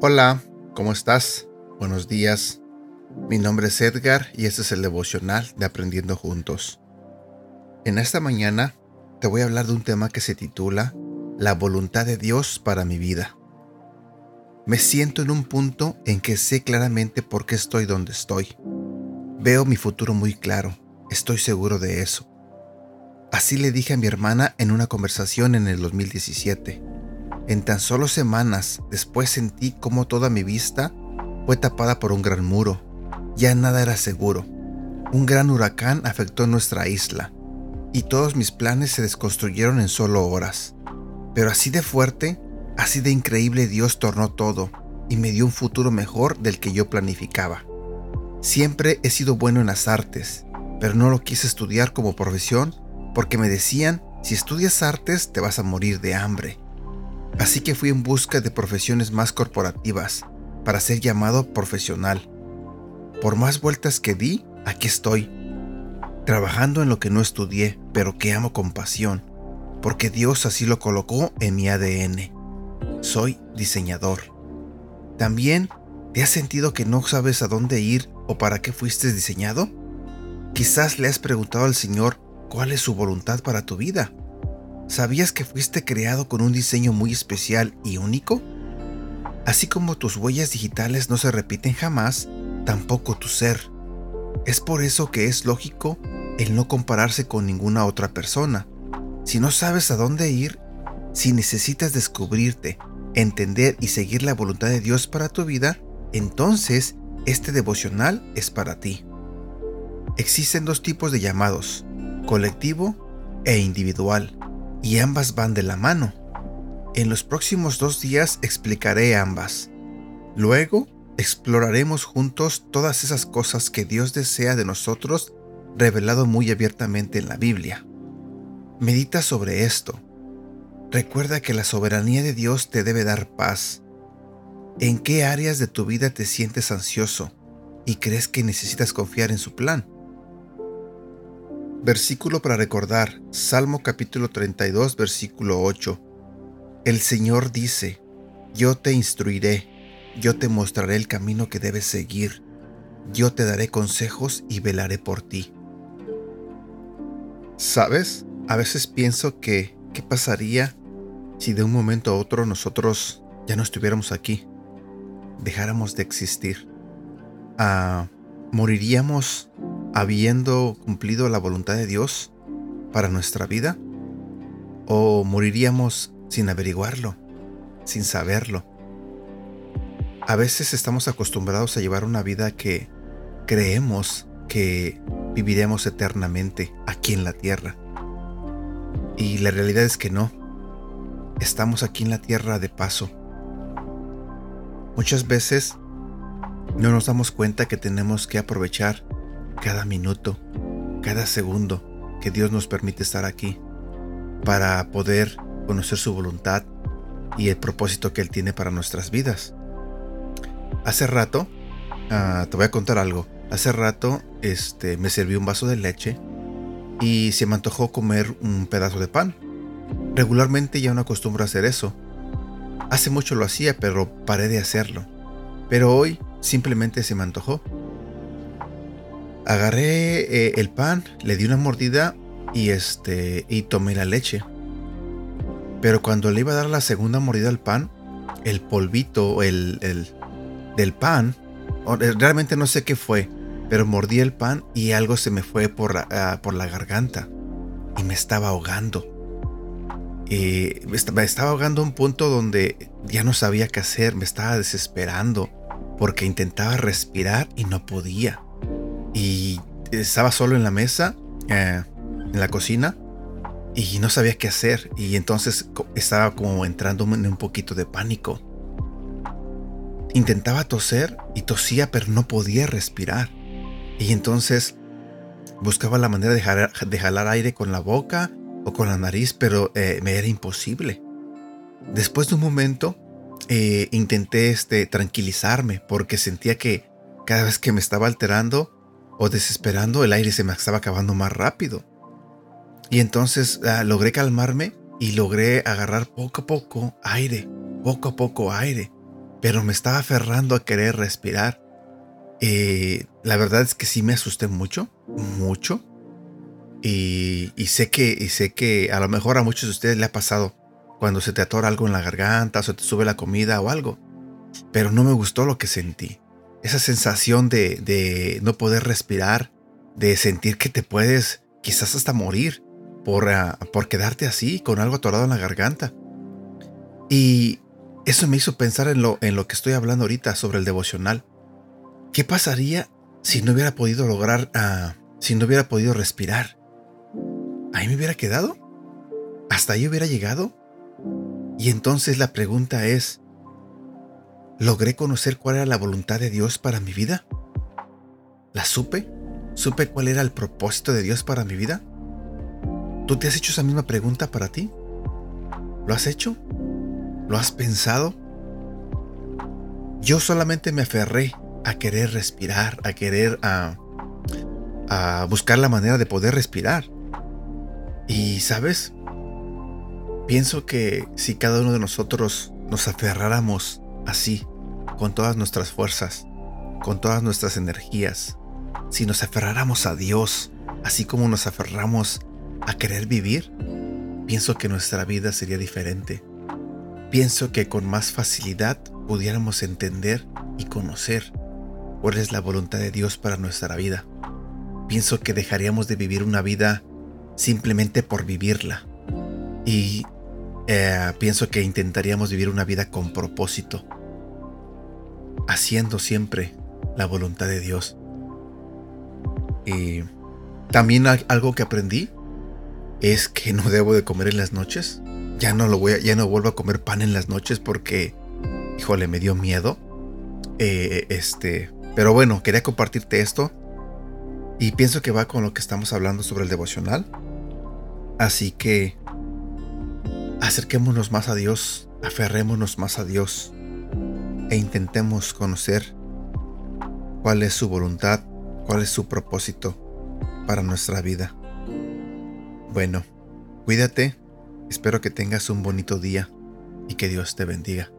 Hola, ¿cómo estás? Buenos días. Mi nombre es Edgar y este es el devocional de Aprendiendo Juntos. En esta mañana te voy a hablar de un tema que se titula La voluntad de Dios para mi vida. Me siento en un punto en que sé claramente por qué estoy donde estoy. Veo mi futuro muy claro, estoy seguro de eso. Así le dije a mi hermana en una conversación en el 2017. En tan solo semanas después sentí como toda mi vista fue tapada por un gran muro. Ya nada era seguro. Un gran huracán afectó nuestra isla y todos mis planes se desconstruyeron en solo horas. Pero así de fuerte, así de increíble Dios tornó todo y me dio un futuro mejor del que yo planificaba. Siempre he sido bueno en las artes, pero no lo quise estudiar como profesión porque me decían, si estudias artes te vas a morir de hambre. Así que fui en busca de profesiones más corporativas para ser llamado profesional. Por más vueltas que di, aquí estoy, trabajando en lo que no estudié, pero que amo con pasión, porque Dios así lo colocó en mi ADN. Soy diseñador. ¿También te has sentido que no sabes a dónde ir o para qué fuiste diseñado? Quizás le has preguntado al Señor cuál es su voluntad para tu vida. ¿Sabías que fuiste creado con un diseño muy especial y único? Así como tus huellas digitales no se repiten jamás, tampoco tu ser. Es por eso que es lógico el no compararse con ninguna otra persona. Si no sabes a dónde ir, si necesitas descubrirte, entender y seguir la voluntad de Dios para tu vida, entonces este devocional es para ti. Existen dos tipos de llamados, colectivo e individual, y ambas van de la mano. En los próximos 2 días explicaré ambas. Luego, exploraremos juntos todas esas cosas que Dios desea de nosotros, revelado muy abiertamente en la Biblia. Medita sobre esto. Recuerda que la soberanía de Dios te debe dar paz. ¿En qué áreas de tu vida te sientes ansioso y crees que necesitas confiar en su plan? Versículo para recordar, Salmo capítulo 32, versículo 8. El Señor dice, yo te instruiré. Yo te mostraré el camino que debes seguir. Yo te daré consejos y velaré por ti. ¿Sabes? A veces pienso que, ¿qué pasaría si de un momento a otro nosotros ya no estuviéramos aquí? Dejáramos de existir. ¿Moriríamos habiendo cumplido la voluntad de Dios para nuestra vida? ¿O moriríamos sin averiguarlo, sin saberlo? A veces estamos acostumbrados a llevar una vida que creemos que viviremos eternamente aquí en la tierra. Y la realidad es que no. Estamos aquí en la tierra de paso. Muchas veces no nos damos cuenta que tenemos que aprovechar cada minuto, cada segundo que Dios nos permite estar aquí para poder conocer su voluntad y el propósito que Él tiene para nuestras vidas. Hace rato, te voy a contar algo. Hace rato me serví un vaso de leche y se me antojó comer un pedazo de pan. Regularmente ya no acostumbro a hacer eso. Hace mucho lo hacía, pero paré de hacerlo. Pero hoy simplemente se me antojó. Agarré el pan, le di una mordida y tomé la leche. Pero cuando le iba a dar la segunda mordida al pan, el polvito, el del pan, realmente no sé qué fue, pero mordí el pan y algo se me fue por la garganta y me estaba ahogando. Me estaba ahogando a un punto donde ya no sabía qué hacer, me estaba desesperando porque intentaba respirar y no podía. Y estaba solo en la mesa, en la cocina, y no sabía qué hacer, y entonces estaba como entrando en un poquito de pánico. Intentaba toser y tosía, pero no podía respirar. Y entonces buscaba la manera de jalar aire con la boca o con la nariz, pero me era imposible. Después de un momento, intenté tranquilizarme porque sentía que cada vez que me estaba alterando o desesperando, el aire se me estaba acabando más rápido. Y entonces logré calmarme y logré agarrar poco a poco aire. Pero me estaba aferrando a querer respirar. La verdad es que sí me asusté mucho. Y sé que a lo mejor a muchos de ustedes le ha pasado cuando se te atora algo en la garganta, o se te sube la comida o algo. Pero no me gustó lo que sentí. Esa sensación de no poder respirar, de sentir que te puedes quizás hasta morir por quedarte así, con algo atorado en la garganta. Y eso me hizo pensar en lo que estoy hablando ahorita sobre el devocional. ¿Qué pasaría si no hubiera podido respirar? ¿Ahí me hubiera quedado? ¿Hasta ahí hubiera llegado? Y entonces la pregunta es, ¿logré conocer cuál era la voluntad de Dios para mi vida? ¿La supe? ¿Supe cuál era el propósito de Dios para mi vida? ¿Tú te has hecho esa misma pregunta para ti? ¿Lo has hecho? ¿Lo has pensado? Yo solamente me aferré a querer respirar, a querer a buscar la manera de poder respirar. Y, ¿sabes? Pienso que si cada uno de nosotros nos aferráramos así, con todas nuestras fuerzas, con todas nuestras energías, si nos aferráramos a Dios, así como nos aferramos a querer vivir, pienso que nuestra vida sería diferente. Pienso que con más facilidad pudiéramos entender y conocer cuál es la voluntad de Dios para nuestra vida. Pienso que dejaríamos de vivir una vida simplemente por vivirla. Y pienso que intentaríamos vivir una vida con propósito, haciendo siempre la voluntad de Dios. Y también algo que aprendí es que no debo de comer en las noches. Ya no vuelvo a comer pan en las noches porque, híjole, me dio miedo. Pero bueno, quería compartirte esto y pienso que va con lo que estamos hablando sobre el devocional. Así que acerquémonos más a Dios, aferrémonos más a Dios e intentemos conocer cuál es su voluntad, cuál es su propósito para nuestra vida. Bueno, cuídate, espero que tengas un bonito día y que Dios te bendiga.